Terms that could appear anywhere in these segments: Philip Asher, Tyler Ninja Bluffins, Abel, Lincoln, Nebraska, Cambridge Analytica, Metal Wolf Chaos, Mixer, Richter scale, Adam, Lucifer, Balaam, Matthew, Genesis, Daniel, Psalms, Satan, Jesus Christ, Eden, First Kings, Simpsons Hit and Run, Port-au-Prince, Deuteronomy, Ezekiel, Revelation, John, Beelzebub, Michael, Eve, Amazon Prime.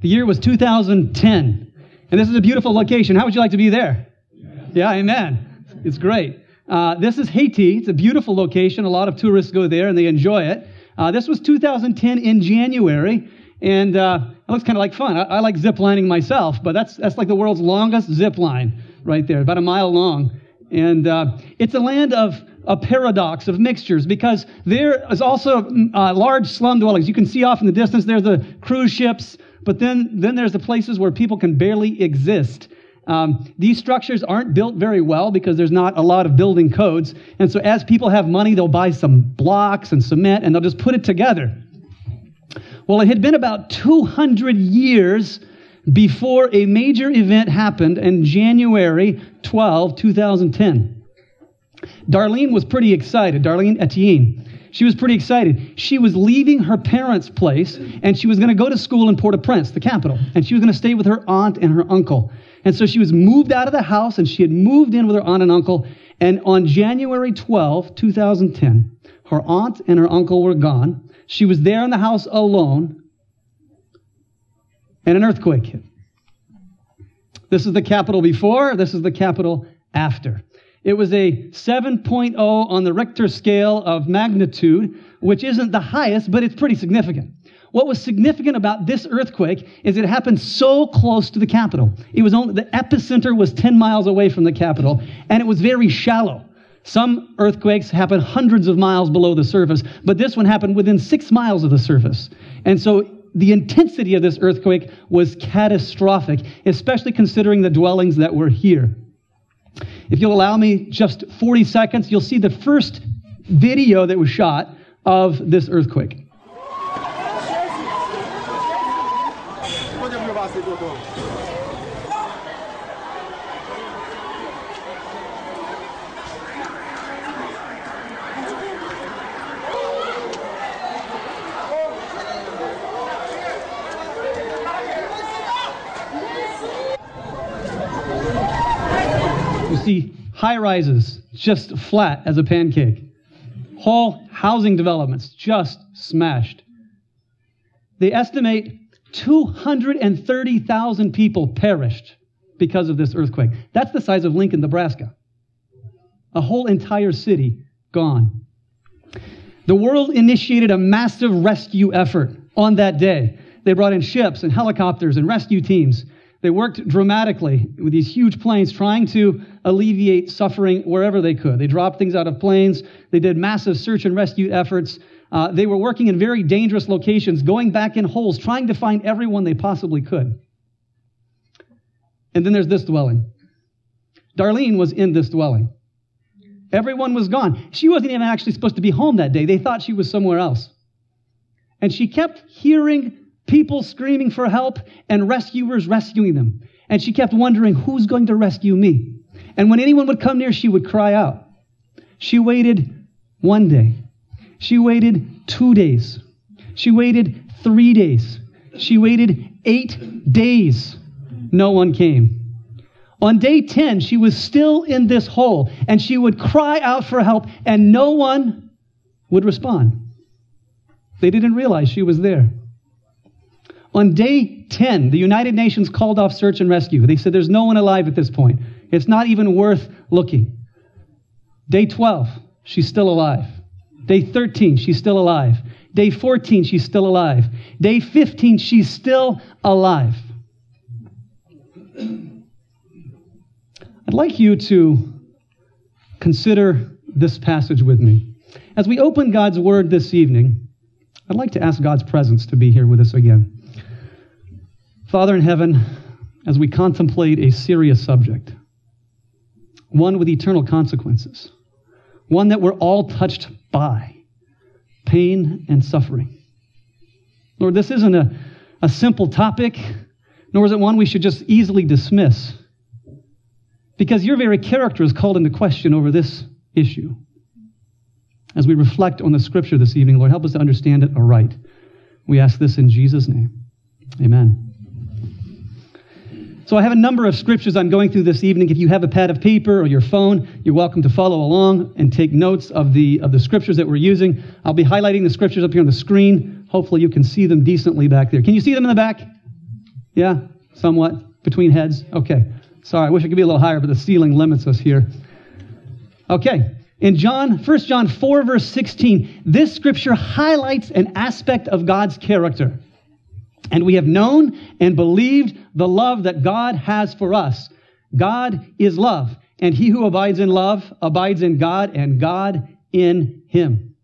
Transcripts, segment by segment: The year was 2010. And this is a beautiful location. How would you like to be there? Yeah, amen. It's great. This is Haiti. It's a beautiful location. A lot of tourists go there, and they enjoy it. This was 2010 in January, and it looks kind of like fun. I like zip lining myself, but that's like the world's longest zip line right there, about a mile long. And it's a land of a paradox of mixtures, because there is also large slum dwellings. You can see off in the distance, there's the cruise ships, but then there's the places where people can barely exist. These structures aren't built very well because there's not a lot of building codes. And so as people have money, they'll buy some blocks and cement, and they'll just put it together. Well, it had been about 200 years before a major event happened in January 12, 2010. Darlene was pretty excited. Darlene Etienne. She was pretty excited. She was leaving her parents' place, and she was going to go to school in Port-au-Prince, the capital. And she was going to stay with her aunt and her uncle. And so she was moved out of the house, and she had moved in with her aunt and uncle. And on January 12, 2010, her aunt and her uncle were gone. She was there in the house alone, and an earthquake hit. This is the capital before. This is the capital after. It was a 7.0 on the Richter scale of magnitude, which isn't the highest, but it's pretty significant. What was significant about this earthquake is it happened so close to the capital. It was only, the epicenter was 10 miles away from the capital, and it was very shallow. Some earthquakes happen hundreds of miles below the surface, but this one happened within 6 miles of the surface. And so the intensity of this earthquake was catastrophic, especially considering the dwellings that were here. If you'll allow me just 40 seconds, you'll see the first video that was shot of this earthquake. High-rises, just flat as a pancake. Whole housing developments, just smashed. They estimate 230,000 people perished because of this earthquake. That's the size of Lincoln, Nebraska. A whole entire city gone. The world initiated a massive rescue effort on that day. They brought in ships and helicopters and rescue teams. They worked dramatically with these huge planes trying to alleviate suffering wherever they could. They dropped things out of planes. They did massive search and rescue efforts. They were working in very dangerous locations, going back in holes, trying to find everyone they possibly could. And then there's this dwelling. Darlene was in this dwelling. Everyone was gone. She wasn't even actually supposed to be home that day. They thought she was somewhere else. And she kept hearing people screaming for help and rescuers rescuing them. And she kept wondering, who's going to rescue me? And when anyone would come near, she would cry out. She waited one day. She waited 2 days. She waited 3 days. She waited 8 days. No one came. On day 10, she was still in this hole, and she would cry out for help, and no one would respond. They didn't realize she was there. On day 10, the United Nations called off search and rescue. They said there's no one alive at this point. It's not even worth looking. Day 12, she's still alive. Day 13, she's still alive. Day 14, she's still alive. Day 15, she's still alive. I'd like you to consider this passage with me. As we open God's Word this evening, I'd like to ask God's presence to be here with us again. Father in heaven, as we contemplate a serious subject, one with eternal consequences, one that we're all touched by, pain and suffering. Lord, this isn't a simple topic, nor is it one we should just easily dismiss, because your very character is called into question over this issue. As we reflect on the Scripture this evening, Lord, help us to understand it aright. We ask this in Jesus' name. Amen. So I have a number of scriptures I'm going through this evening. If you have a pad of paper or your phone, you're welcome to follow along and take notes of the scriptures that we're using. I'll be highlighting the scriptures up here on the screen. Hopefully you can see them decently back there. Can you see them in the back? Yeah, somewhat. Between heads? Okay. Sorry, I wish I could be a little higher, but the ceiling limits us here. Okay. In John, 1 John 4, verse 16, this scripture highlights an aspect of God's character. And we have known and believed the love that God has for us. God is love, and he who abides in love abides in God, and God in him.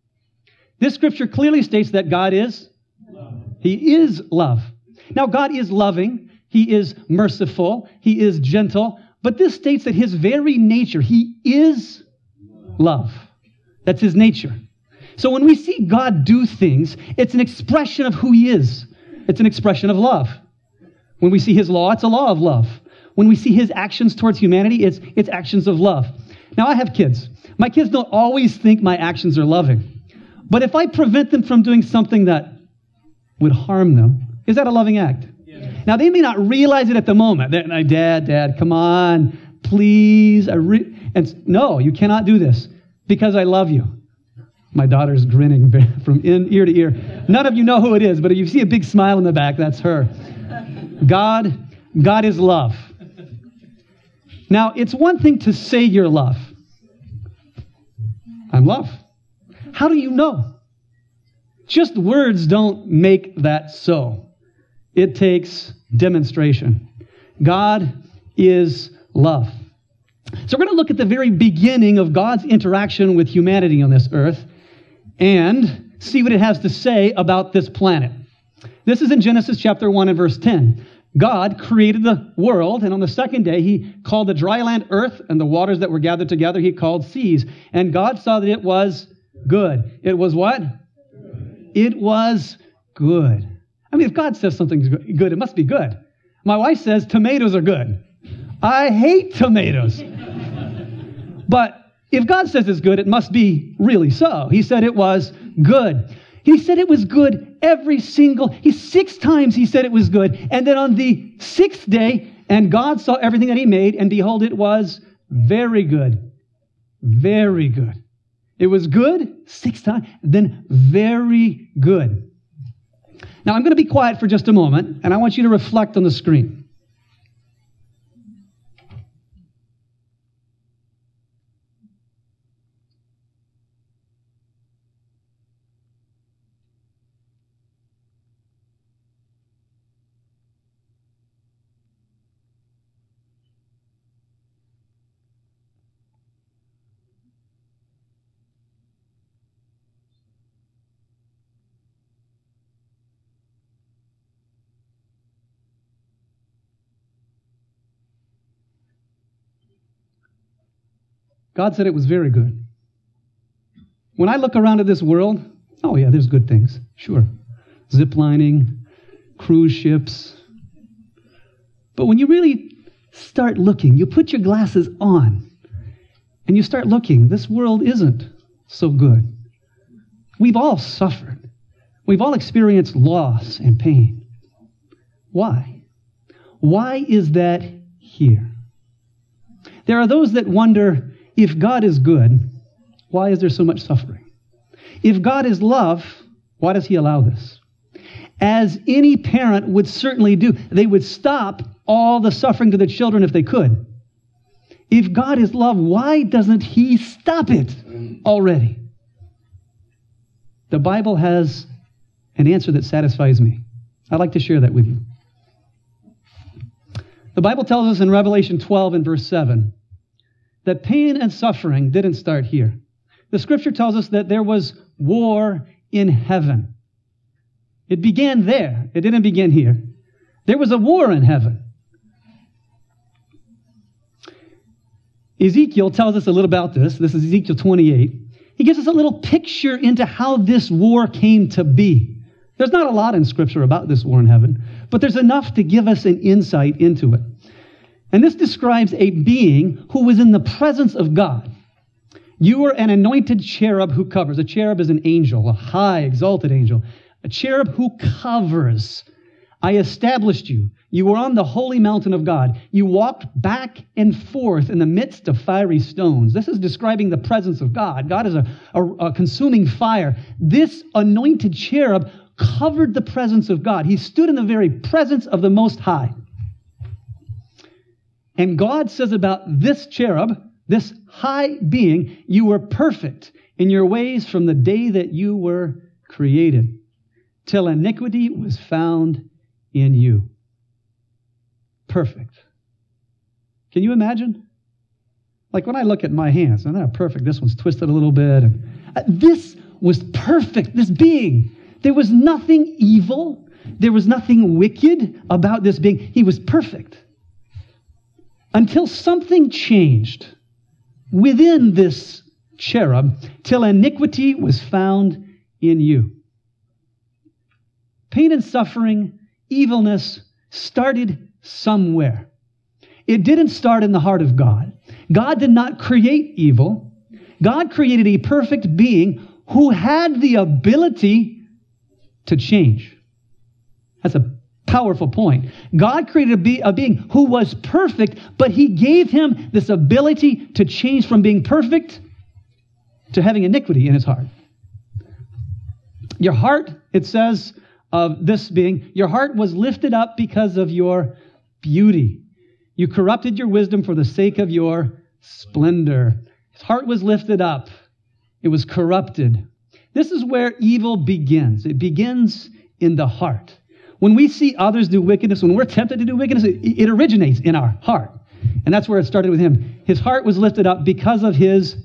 This scripture clearly states that God is love. He is love. Now, God is loving. He is merciful. He is gentle. But this states that his very nature, he is love. That's his nature. So when we see God do things, it's an expression of who he is. It's an expression of love. When we see his law, it's a law of love. When we see his actions towards humanity, it's actions of love. Now, I have kids. My kids don't always think my actions are loving. But if I prevent them from doing something that would harm them, is that a loving act? Yeah. Now, they may not realize it at the moment. Dad, come on, please. And no, you cannot do this because I love you. My daughter's grinning from ear to ear. None of you know who it is, but if you see a big smile in the back, that's her. God is love. Now, it's one thing to say you're love. I'm love. How do you know? Just words don't make that so. It takes demonstration. God is love. So we're going to look at the very beginning of God's interaction with humanity on this earth and see what it has to say about this planet. This is in Genesis chapter 1 and verse 10. God created the world, and on the second day he called the dry land earth, and the waters that were gathered together he called seas. And God saw that it was good. It was what? Good. It was good. I mean, if God says something's good, it must be good. My wife says tomatoes are good. I hate tomatoes. But if God says it's good, it must be really so. He said it was good. He said it was good six times he said it was good. And then on the sixth day, and God saw everything that he made, and behold, it was very good. Very good. It was good six times, then very good. Now, I'm going to be quiet for just a moment, and I want you to reflect on the screen. God said it was very good. When I look around at this world, oh yeah, there's good things, sure. Zip lining, cruise ships. But when you really start looking, you put your glasses on, and you start looking, this world isn't so good. We've all suffered. We've all experienced loss and pain. Why? Why is that here? There are those that wonder, if God is good, why is there so much suffering? If God is love, why does he allow this? As any parent would certainly do, they would stop all the suffering to their children if they could. If God is love, why doesn't he stop it already? The Bible has an answer that satisfies me. I'd like to share that with you. The Bible tells us in Revelation 12 and verse 7, that pain and suffering didn't start here. The scripture tells us that there was war in heaven. It began there. It didn't begin here. There was a war in heaven. Ezekiel tells us a little about this. This is Ezekiel 28. He gives us a little picture into how this war came to be. There's not a lot in scripture about this war in heaven, but there's enough to give us an insight into it. And this describes a being who was in the presence of God. You were an anointed cherub who covers. A cherub is an angel, a high, exalted angel. A cherub who covers. I established you. You were on the holy mountain of God. You walked back and forth in the midst of fiery stones. This is describing the presence of God. God is a consuming fire. This anointed cherub covered the presence of God. He stood in the very presence of the Most High. And God says about this cherub, this high being, you were perfect in your ways from the day that you were created, till iniquity was found in you. Perfect. Can you imagine? Like when I look at my hands, I'm not perfect. This one's twisted a little bit. This was perfect, this being. There was nothing evil. There was nothing wicked about this being. He was perfect. Until something changed within this cherub, till iniquity was found in you. Pain and suffering, evilness started somewhere. It didn't start in the heart of God. God did not create evil. God created a perfect being who had the ability to change. That's a powerful point. God created a being who was perfect, but he gave him this ability to change from being perfect to having iniquity in his heart. Your heart, it says of this being, your heart was lifted up because of your beauty. You corrupted your wisdom for the sake of your splendor. His heart was lifted up. It was corrupted. This is where evil begins. It begins in the heart. When we see others do wickedness, when we're tempted to do wickedness, it originates in our heart. And that's where it started with him. His heart was lifted up because of his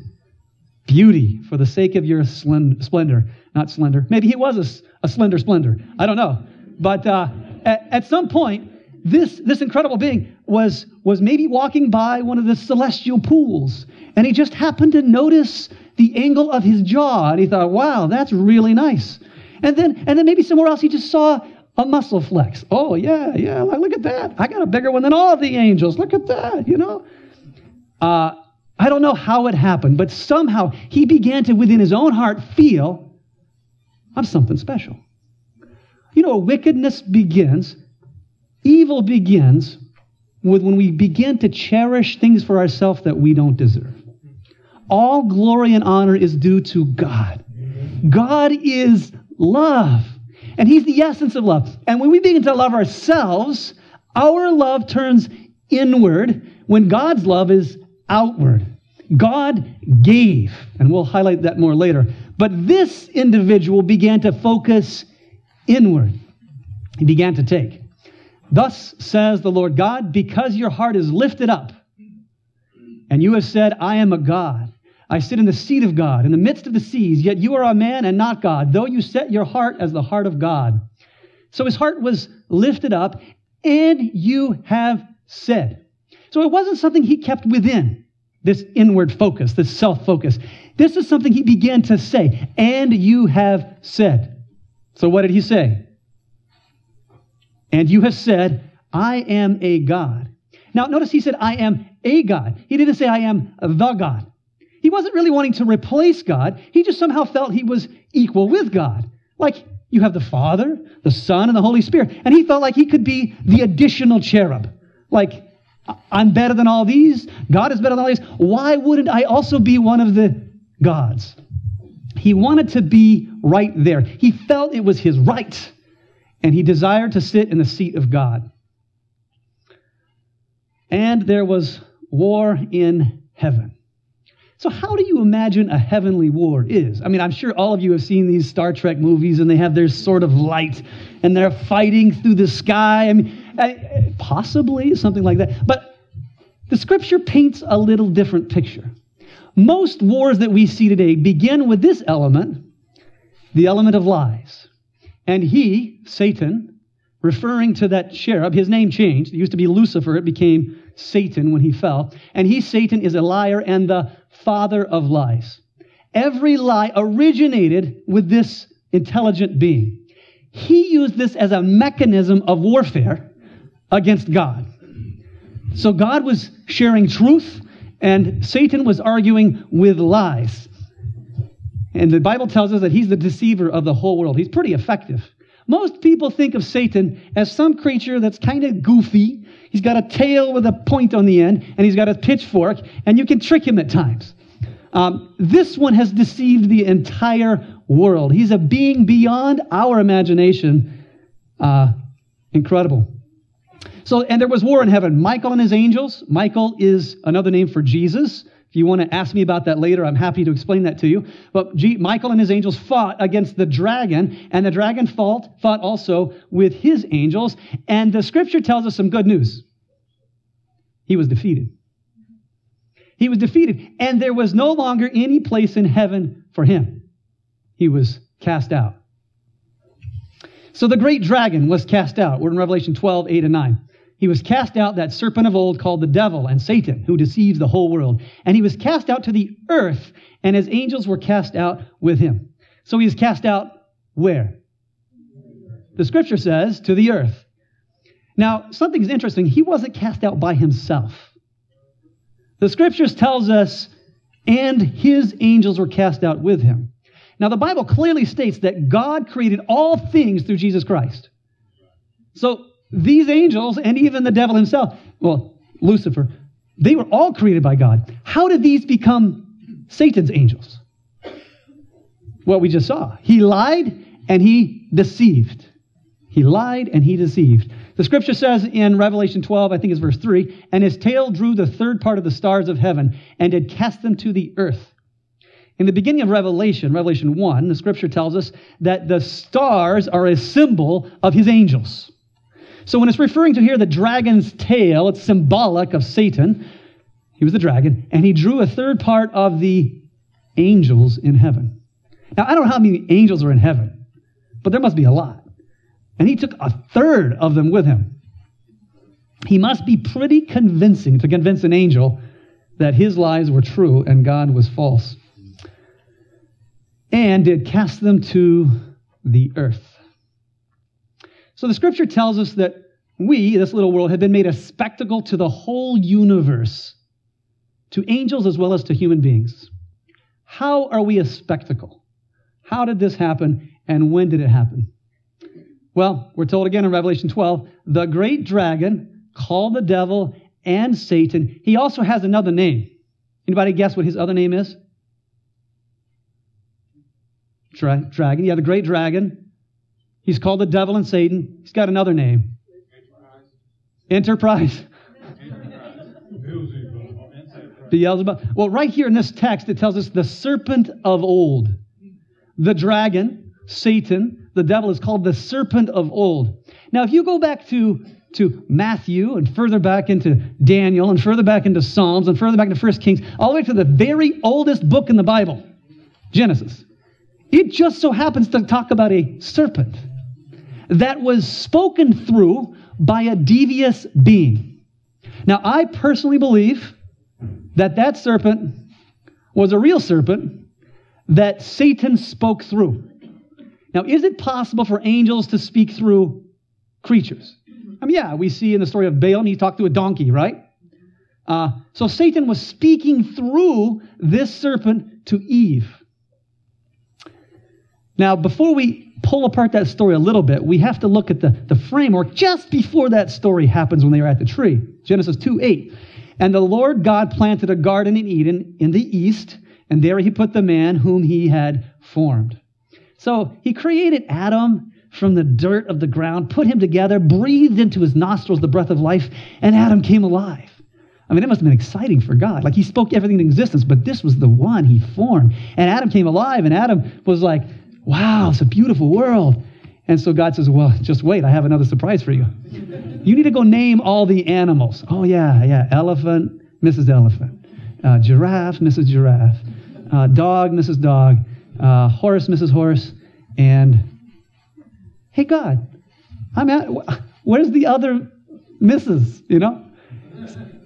beauty for the sake of your splendor. Not slender. Maybe he was a slender splendor. I don't know. But at some point, this incredible being was maybe walking by one of the celestial pools, and he just happened to notice the angle of his jaw, and he thought, wow, that's really nice. And then maybe somewhere else he just saw a muscle flex. Oh, yeah, look at that. I got a bigger one than all the angels. Look at that, you know. I don't know how it happened, but somehow he began to, within his own heart, feel, I'm something special. You know, wickedness begins, evil begins with when we begin to cherish things for ourselves that we don't deserve. All glory and honor is due to God. God is love, and he's the essence of love. And when we begin to love ourselves, our love turns inward when God's love is outward. God gave, and we'll highlight that more later. But this individual began to focus inward. He began to take. Thus says the Lord God, because your heart is lifted up, and you have said, I am a God. I sit in the seat of God, in the midst of the seas, yet you are a man and not God, though you set your heart as the heart of God. So his heart was lifted up, and you have said. So it wasn't something he kept within, this inward focus, this self-focus. This is something he began to say, and you have said. So what did he say? And you have said, I am a God. Now, notice he said, I am a God. He didn't say, I am the God. He wasn't really wanting to replace God. He just somehow felt he was equal with God. Like you have the Father, the Son, and the Holy Spirit. And he felt like he could be the additional cherub. Like, I'm better than all these. God is better than all these. Why wouldn't I also be one of the gods? He wanted to be right there. He felt it was his right. And he desired to sit in the seat of God. And there was war in heaven. So how do you imagine a heavenly war is? I mean, I'm sure all of you have seen these Star Trek movies, and they have their sword of light, and they're fighting through the sky. I mean, possibly something like that. But the Scripture paints a little different picture. Most wars that we see today begin with this element, the element of lies. And he, Satan, referring to that cherub, his name changed. It used to be Lucifer. It became Satan when he fell. And he, Satan, is a liar and the father of lies. Every lie originated with this intelligent being. He used this as a mechanism of warfare against God. So God was sharing truth, and Satan was arguing with lies. And the Bible tells us that he's the deceiver of the whole world. He's pretty effective. Most people think of Satan as some creature that's kind of goofy. He's got a tail with a point on the end, and he's got a pitchfork, and you can trick him at times. This one has deceived the entire world. He's a being beyond our imagination. Incredible. So, and there was war in heaven. Michael and his angels. Michael is another name for Jesus. If you want to ask me about that later, I'm happy to explain that to you. But Michael and his angels fought against the dragon, and the dragon fought also with his angels. And the scripture tells us some good news. He was defeated. He was defeated, and there was no longer any place in heaven for him. He was cast out. So the great dragon was cast out. We're in Revelation 12:8-9. He was cast out, that serpent of old called the devil and Satan, who deceives the whole world. And he was cast out to the earth, and his angels were cast out with him. So he is cast out where? The scripture says, to the earth. Now, something's interesting. He wasn't cast out by himself. The scriptures tells us, and his angels were cast out with him. Now, the Bible clearly states that God created all things through Jesus Christ. So, these angels and even the devil himself, well, Lucifer, they were all created by God. How did these become Satan's angels? Well, we just saw. He lied and he deceived. He lied and he deceived. The scripture says in Revelation 12, I think it's verse 3, and his tail drew the third part of the stars of heaven and did cast them to the earth. In the beginning of Revelation, Revelation 1, the scripture tells us that the stars are a symbol of his angels. So when it's referring to here the dragon's tail, it's symbolic of Satan. He was the dragon, and he drew a third part of the angels in heaven. Now, I don't know how many angels are in heaven, but there must be a lot. And he took a third of them with him. He must be pretty convincing to convince an angel that his lies were true and God was false. And did cast them to the earth. So the scripture tells us that we, this little world, have been made a spectacle to the whole universe, to angels as well as to human beings. How are we a spectacle? How did this happen, and when did it happen? Well, we're told again in Revelation 12, the great dragon, called the devil and Satan, he also has another name. Anybody guess what his other name is? Dragon. Yeah, the great dragon. He's called the devil and Satan. He's got another name. Enterprise. Beelzebub. Well, right here in this text, it tells us the serpent of old. The dragon, Satan, the devil is called the serpent of old. Now, if you go back to Matthew and further back into Daniel and further back into Psalms and further back into First Kings, all the way to the very oldest book in the Bible, Genesis, it just so happens to talk about a serpent that was spoken through by a devious being. Now, I personally believe that that serpent was a real serpent that Satan spoke through. Now, is it possible for angels to speak through creatures? I mean, yeah, we see in the story of Balaam, he talked to a donkey, right? So Satan was speaking through this serpent to Eve. Now, before we pull apart that story a little bit, we have to look at the framework just before that story happens when they are at the tree. Genesis 2:8. And the Lord God planted a garden in Eden in the east, and there he put the man whom he had formed. So he created Adam from the dirt of the ground, put him together, breathed into his nostrils the breath of life, and Adam came alive. I mean, it must have been exciting for God. Like, he spoke everything into existence, but this was the one he formed. And Adam came alive, and Adam was like, wow, it's a beautiful world. And so God says, well, just wait, I have another surprise for you. You need to go name all the animals. Oh, yeah, elephant, Mrs. Elephant. Giraffe, Mrs. Giraffe. Dog, Mrs. Dog. Horse, Mrs. Horse. And, hey, God, where's the other Mrs., you know?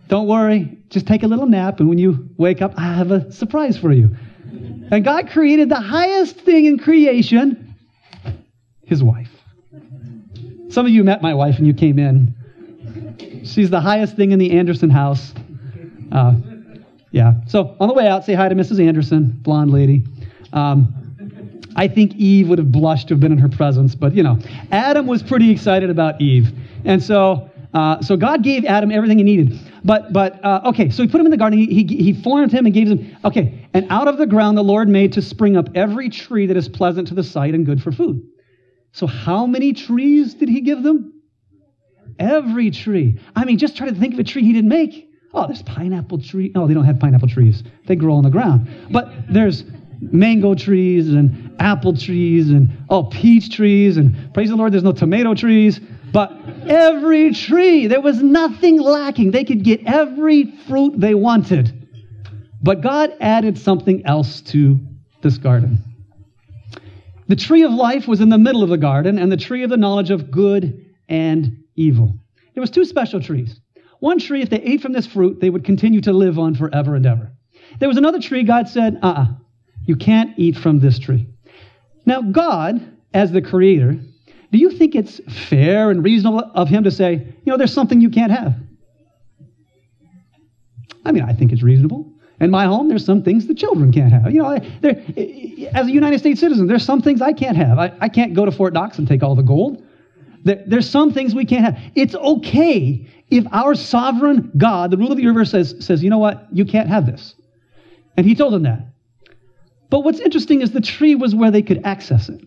Don't worry, just take a little nap, and when you wake up, I have a surprise for you. And God created the highest thing in creation, his wife. Some of you met my wife and you came in. She's the highest thing in the Anderson house. So on the way out, say hi to Mrs. Anderson, blonde lady. I think Eve would have blushed to have been in her presence, but Adam was pretty excited about Eve. And so God gave Adam everything he needed. But okay, so he put him in the garden. He formed him and gave him, okay, and out of the ground the Lord made to spring up every tree that is pleasant to the sight and good for food. So how many trees did he give them? Every tree. I mean, just try to think of a tree he didn't make. Oh, there's pineapple tree. No, they don't have pineapple trees. They grow on the ground. But there's mango trees and apple trees and, oh, peach trees. And praise the Lord, there's no tomato trees. But every tree, there was nothing lacking. They could get every fruit they wanted. But God added something else to this garden. The tree of life was in the middle of the garden, and the tree of the knowledge of good and evil. There was two special trees. One tree, if they ate from this fruit, they would continue to live on forever and ever. There was another tree, God said, you can't eat from this tree. Now, God, as the creator, do you think it's fair and reasonable of him to say, you know, there's something you can't have? I mean, I think it's reasonable. In my home, there's some things the children can't have. You know, as a United States citizen, there's some things I can't have. I can't go to Fort Knox and take all the gold. There's some things we can't have. It's okay if our sovereign God, the ruler of the universe, says, you know what, you can't have this. And he told them that. But what's interesting is the tree was where they could access it.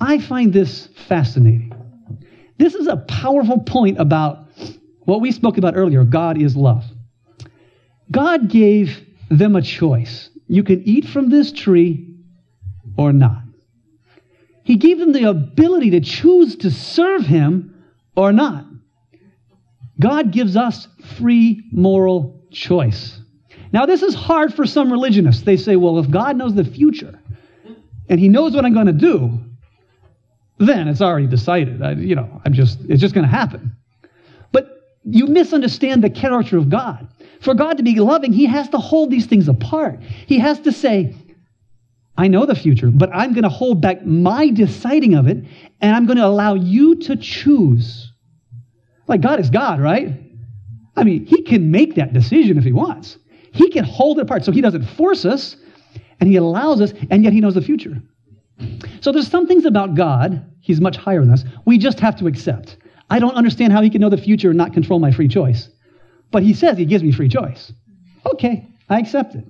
I find this fascinating. This is a powerful point about what we spoke about earlier. God is love. God gave them a choice. You can eat from this tree or not. He gave them the ability to choose to serve him or not. God gives us free moral choice. Now, this is hard for some religionists. They say, well, if God knows the future and he knows what I'm going to do, then it's already decided. It's just going to happen. But you misunderstand the character of God. For God to be loving, he has to hold these things apart. He has to say, I know the future, but I'm going to hold back my deciding of it, and I'm going to allow you to choose. Like, God is God, right? I mean, he can make that decision if he wants. He can hold it apart, so he doesn't force us, and he allows us, and yet he knows the future. So there's some things about God, he's much higher than us, we just have to accept. I don't understand how he can know the future and not control my free choice. But he says he gives me free choice. Okay, I accept it.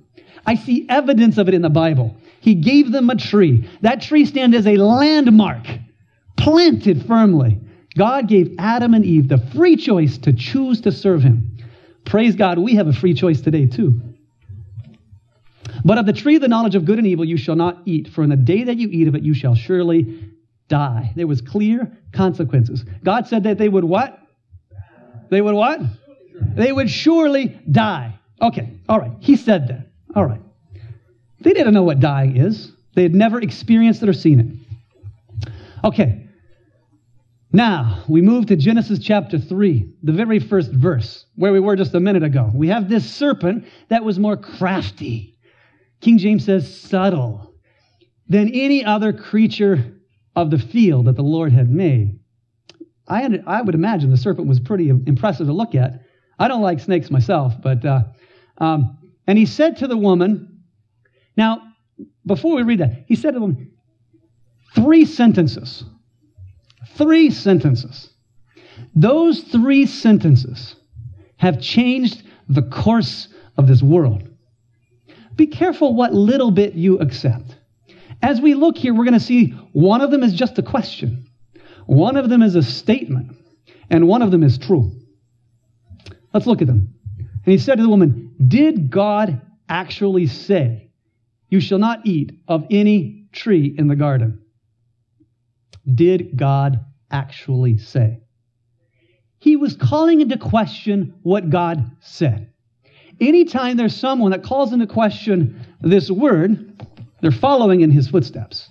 I see evidence of it in the Bible. He gave them a tree. That tree stands as a landmark, planted firmly. God gave Adam and Eve the free choice to choose to serve him. Praise God, we have a free choice today too. But of the tree of the knowledge of good and evil you shall not eat, for in the day that you eat of it you shall surely die. There was clear consequences. God said that they would what? They would what? They would surely die. Okay, all right. He said that. All right. They didn't know what dying is. They had never experienced it or seen it. Okay. Now, we move to Genesis chapter 3, the very first verse, where we were just a minute ago. We have this serpent that was more crafty. King James says subtle than any other creature of the field that the Lord had made. I would imagine the serpent was pretty impressive to look at. I don't like snakes myself, but and he said to the woman, now, before we read that, he said to the woman, three sentences. Those three sentences have changed the course of this world. Be careful what little bit you accept. As we look here, we're going to see one of them is just a question. One of them is a statement, and one of them is true. Let's look at them. And he said to the woman, did God actually say, you shall not eat of any tree in the garden? Did God actually say? He was calling into question what God said. Anytime there's someone that calls into question this word, they're following in his footsteps.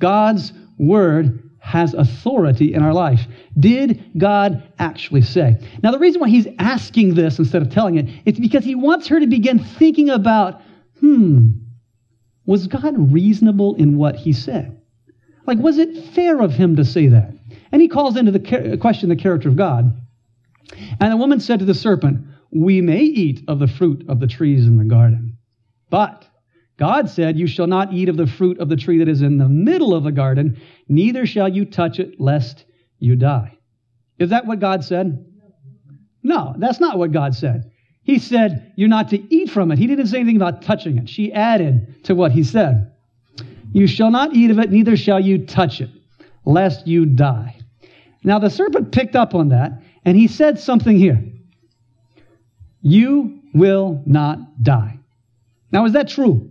God's word has authority in our life. Did God actually say? Now, the reason why he's asking this instead of telling it, it's because he wants her to begin thinking about, was God reasonable in what he said? Like, was it fair of him to say that? And he calls into the question the character of God. And the woman said to the serpent, we may eat of the fruit of the trees in the garden, but God said, you shall not eat of the fruit of the tree that is in the middle of the garden, neither shall you touch it, lest you die. Is that what God said? No, that's not what God said. He said, you're not to eat from it. He didn't say anything about touching it. She added to what he said. You shall not eat of it, neither shall you touch it, lest you die. Now the serpent picked up on that, and he said something here. You will not die. Now, is that true?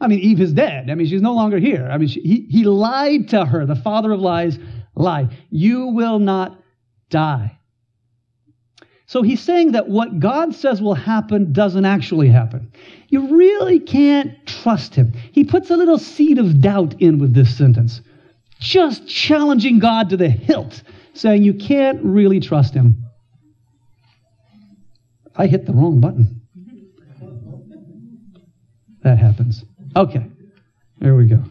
I mean, Eve is dead. I mean, she's no longer here. I mean, he lied to her. The father of lies lied. You will not die. So he's saying that what God says will happen doesn't actually happen. You really can't trust him. He puts a little seed of doubt in with this sentence, just challenging God to the hilt, saying you can't really trust him. I hit the wrong button. That happens. Okay, there we go.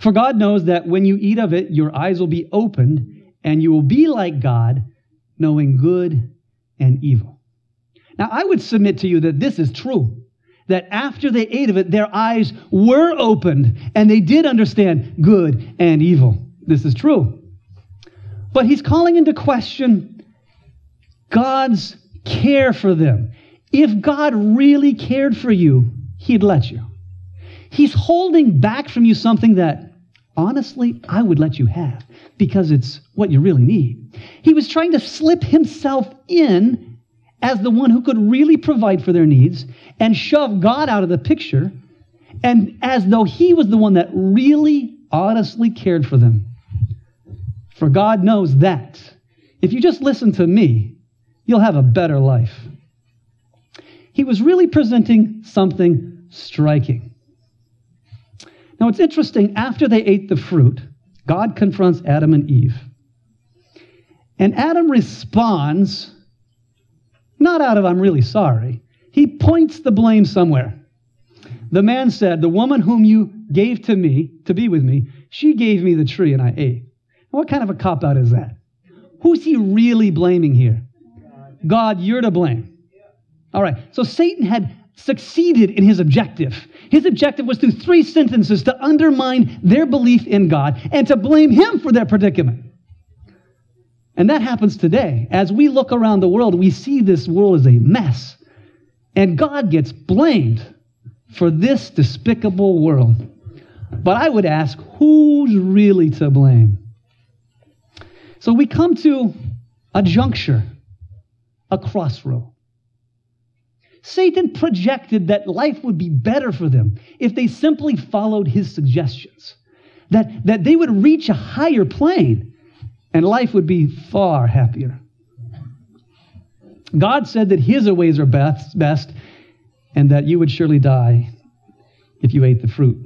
For God knows that when you eat of it, your eyes will be opened, and you will be like God, knowing good and evil. Now, I would submit to you that this is true, that after they ate of it, their eyes were opened, and they did understand good and evil. This is true. But he's calling into question God's care for them. If God really cared for you, he'd let you. He's holding back from you something that, honestly, I would let you have because it's what you really need. He was trying to slip himself in as the one who could really provide for their needs and shove God out of the picture, and as though he was the one that really, honestly cared for them. For God knows that if you just listen to me, you'll have a better life. He was really presenting something striking. Now, it's interesting, after they ate the fruit, God confronts Adam and Eve. And Adam responds, not out of I'm really sorry. He points the blame somewhere. The man said, the woman whom you gave to me, to be with me, she gave me the tree and I ate. Now, what kind of a cop-out is that? Who's he really blaming here? God, you're to blame. All right, so Satan had succeeded in his objective. His objective was through three sentences to undermine their belief in God and to blame him for their predicament. And that happens today. As we look around the world, we see this world as a mess. And God gets blamed for this despicable world. But I would ask, who's really to blame? So we come to a juncture, a crossroad. Satan projected that life would be better for them if they simply followed his suggestions, that they would reach a higher plane and life would be far happier. God said that his ways are best and that you would surely die if you ate the fruit.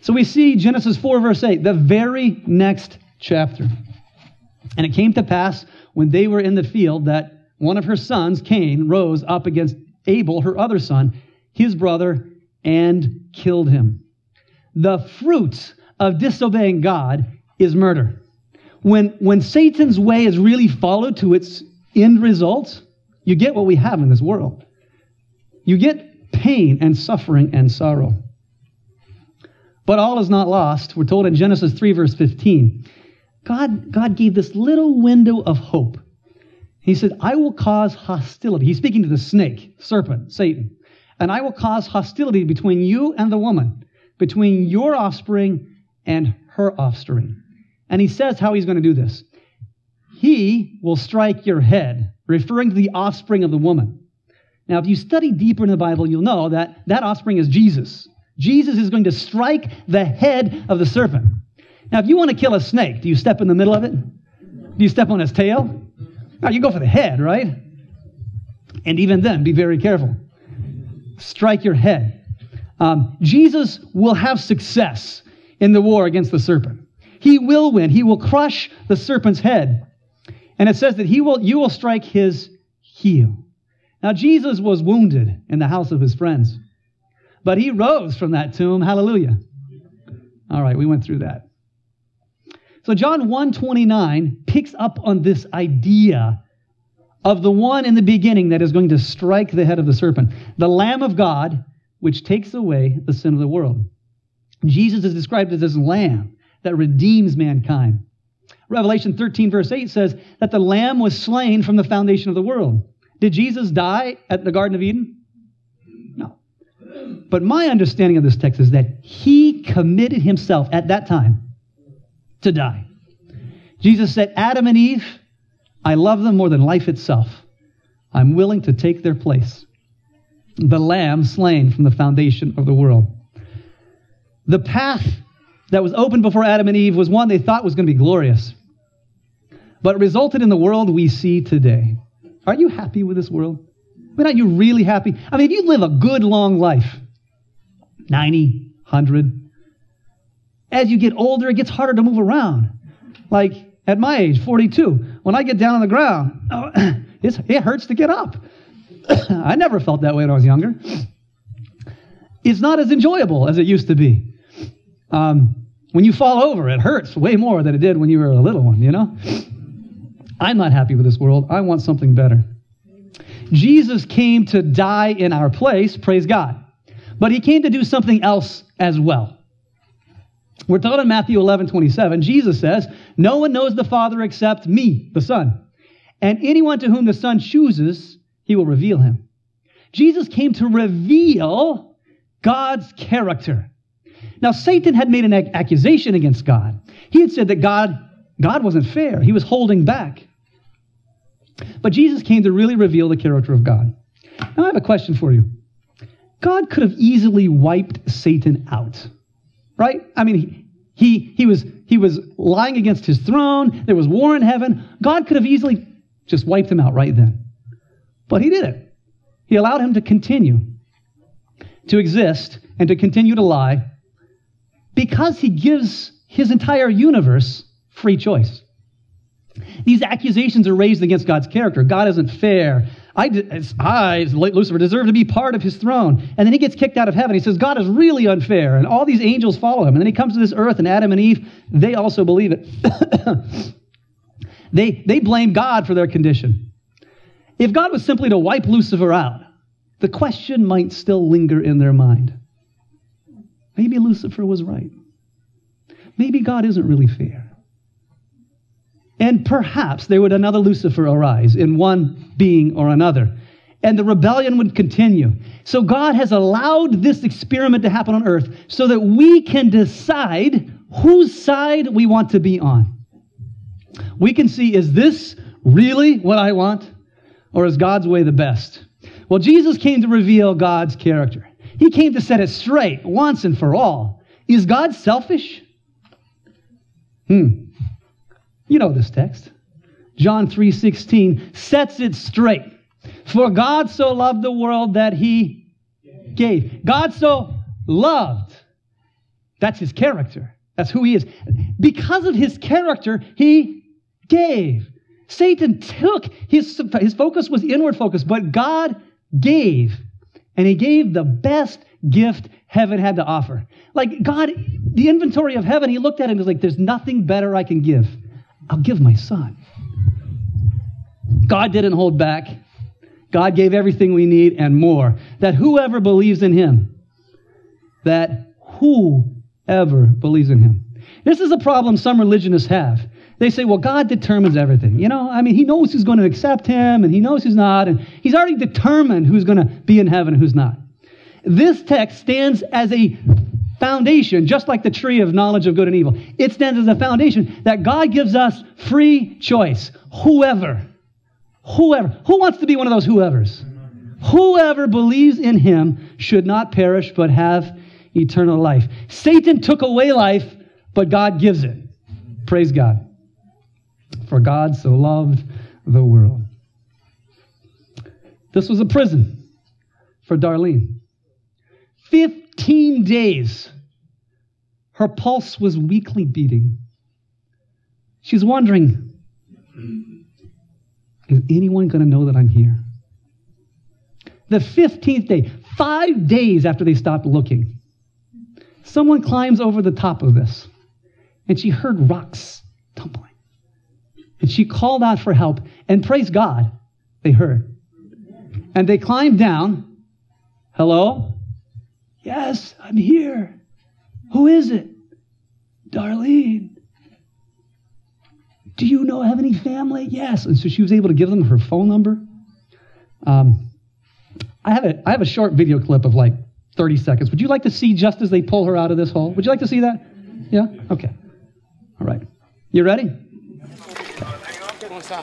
So we see Genesis 4, verse 8, the very next chapter. And it came to pass when they were in the field that one of her sons, Cain, rose up against Abel, her other son, his brother, and killed him. The fruit of disobeying God is murder. When Satan's way is really followed to its end result, you get what we have in this world. You get pain and suffering and sorrow. But all is not lost. We're told in Genesis 3, verse 15, God gave this little window of hope. He said, I will cause hostility. He's speaking to the snake, serpent, Satan. And I will cause hostility between you and the woman, between your offspring and her offspring. And he says how he's going to do this. He will strike your head, referring to the offspring of the woman. Now, if you study deeper in the Bible, you'll know that that offspring is Jesus. Jesus is going to strike the head of the serpent. Now, if you want to kill a snake, do you step in the middle of it? Do you step on its tail? Now, you go for the head, right? And even then, be very careful. Strike your head. Jesus will have success in the war against the serpent. He will win. He will crush the serpent's head. And it says that you will strike his heel. Now, Jesus was wounded in the house of his friends, but he rose from that tomb. Hallelujah. All right, we went through that. So John 1:29 picks up on this idea of the one in the beginning that is going to strike the head of the serpent, the Lamb of God, which takes away the sin of the world. Jesus is described as this Lamb that redeems mankind. Revelation 13, verse 8 says that the Lamb was slain from the foundation of the world. Did Jesus die at the Garden of Eden? No. But my understanding of this text is that he committed himself at that time to die. Jesus said, Adam and Eve, I love them more than life itself. I'm willing to take their place. The Lamb slain from the foundation of the world. The path that was opened before Adam and Eve was one they thought was going to be glorious, but resulted in the world we see today. Are you happy with this world? I mean, are you really happy? I mean, if you live a good long life, 90, 100, as you get older, it gets harder to move around. Like at my age, 42, when I get down on the ground, it hurts to get up. I never felt that way when I was younger. It's not as enjoyable as it used to be. When you fall over, it hurts way more than it did when you were a little one, you know? I'm not happy with this world. I want something better. Jesus came to die in our place, praise God. But he came to do something else as well. We're told in Matthew 11:27, Jesus says, "No one knows the Father except me, the Son. And anyone to whom the Son chooses, he will reveal him." Jesus came to reveal God's character. Now, Satan had made an accusation against God. He had said that God wasn't fair. He was holding back. But Jesus came to really reveal the character of God. Now, I have a question for you. God could have easily wiped Satan out, right? I mean, he was lying against his throne. There was war in heaven. God could have easily just wiped him out right then. But he didn't. He allowed him to continue to exist and to continue to lie because he gives his entire universe free choice. These accusations are raised against God's character. God isn't fair. I, Lucifer, deserve to be part of his throne. And then he gets kicked out of heaven. He says, God is really unfair. And all these angels follow him. And then he comes to this earth, and Adam and Eve, they also believe it. They blame God for their condition. If God was simply to wipe Lucifer out, the question might still linger in their mind. Maybe Lucifer was right. Maybe God isn't really fair. And perhaps there would another Lucifer arise in one being or another, and the rebellion would continue. So God has allowed this experiment to happen on earth so that we can decide whose side we want to be on. We can see, is this really what I want? Or is God's way the best? Well, Jesus came to reveal God's character. He came to set it straight once and for all. Is God selfish? You know this text. John 3:16 sets it straight. For God so loved the world that he gave. God so loved. That's his character. That's who he is. Because of his character, he gave. Satan took, his focus was inward focus, but God gave. And he gave the best gift heaven had to offer. Like God, the inventory of heaven, he looked at it and was like, there's nothing better I can give. I'll give my son. God didn't hold back. God gave everything we need and more. That whoever believes in him. This is a problem some religionists have. They say, well, God determines everything. You know, I mean, he knows who's going to accept him, and he knows who's not, and he's already determined who's going to be in heaven and who's not. This text stands as a foundation, just like the tree of knowledge of good and evil. It stands as a foundation that God gives us free choice. Whoever. Who wants to be one of those whoever's? Whoever believes in him should not perish but have eternal life. Satan took away life, but God gives it. Praise God. For God so loved the world. This was a prison for Darlene. 15 days. Her pulse was weakly beating. She's wondering, is anyone going to know that I'm here? The 15th day, 5 days after they stopped looking, someone climbs over the top of this, and she heard rocks tumbling. And she called out for help, and praise God, they heard. And they climbed down. Hello? Yes, I'm here. Who is it? Darlene. do you know, have any family? Yes. And so she was able to give them her phone number. I have a short video clip of like 30 seconds. Would you like to see just as they pull her out of this hole? Would you like to see that? Yeah? Okay. All right. You ready? That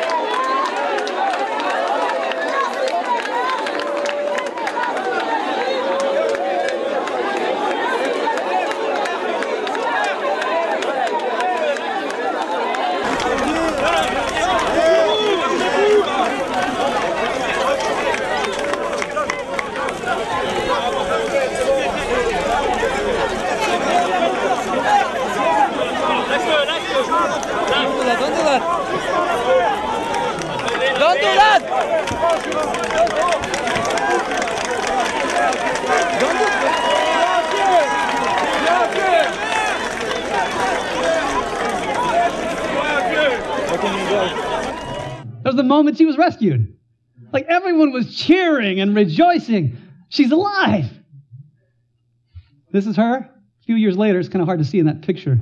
was the moment she was rescued. Like everyone was cheering and rejoicing. She's alive. This is her. A few years later, it's kind of hard to see in that picture.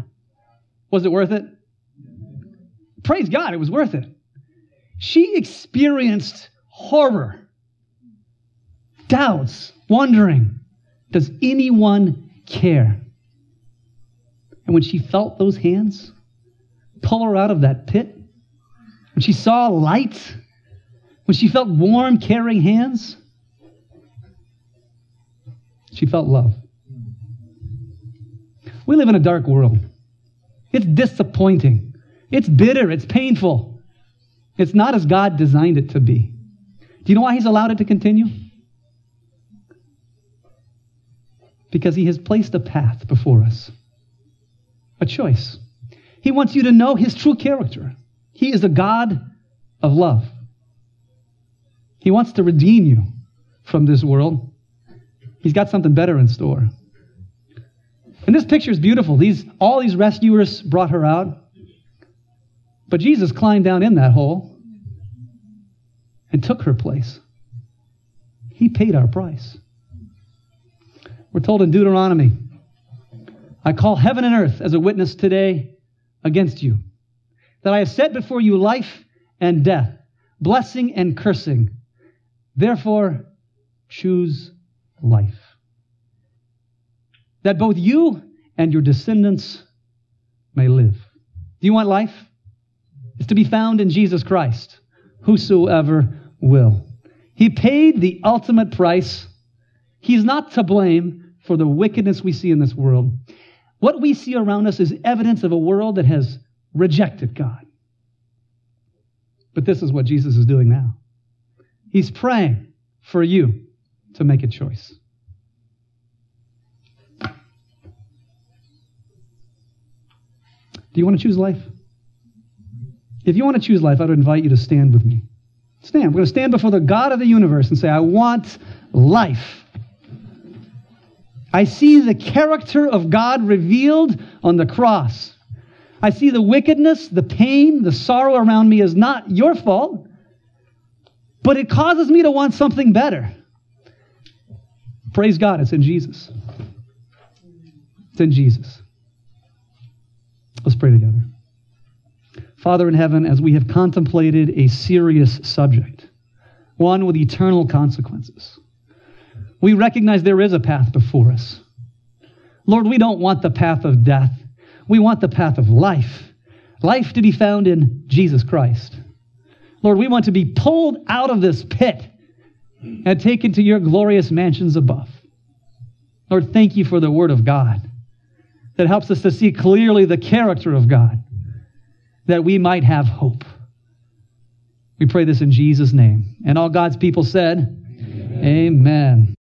Was it worth it? Praise God, it was worth it. She experienced horror, doubts, wondering, does anyone care? And when she felt those hands pull her out of that pit, when she saw light, when she felt warm, caring hands, she felt love. We live in a dark world. It's disappointing. It's bitter. It's painful. It's not as God designed it to be. Do you know why He's allowed it to continue? Because He has placed a path before us, a choice. He wants you to know His true character. He is a God of love. He wants to redeem you from this world. He's got something better in store. And this picture is beautiful. All these rescuers brought her out. But Jesus climbed down in that hole and took her place. He paid our price. We're told in Deuteronomy, I call heaven and earth as a witness today against you, that I have set before you life and death, blessing and cursing. Therefore, choose life, that both you and your descendants may live. Do you want life? It's to be found in Jesus Christ, whosoever will. He paid the ultimate price. He's not to blame for the wickedness we see in this world. What we see around us is evidence of a world that has rejected God. But this is what Jesus is doing now. He's praying for you to make a choice. Do you want to choose life? If you want to choose life, I would invite you to stand with me. Stand. We're going to stand before the God of the universe and say, I want life. I see the character of God revealed on the cross. I see the wickedness, the pain, the sorrow around me is not your fault, but it causes me to want something better. Praise God, it's in Jesus. It's in Jesus. Let's pray together. Father in heaven, as we have contemplated a serious subject, one with eternal consequences, we recognize there is a path before us. Lord, we don't want the path of death. We want the path of life, life to be found in Jesus Christ. Lord, we want to be pulled out of this pit and taken to your glorious mansions above. Lord, thank you for the Word of God that helps us to see clearly the character of God, that we might have hope. We pray this in Jesus' name. And all God's people said, Amen. Amen.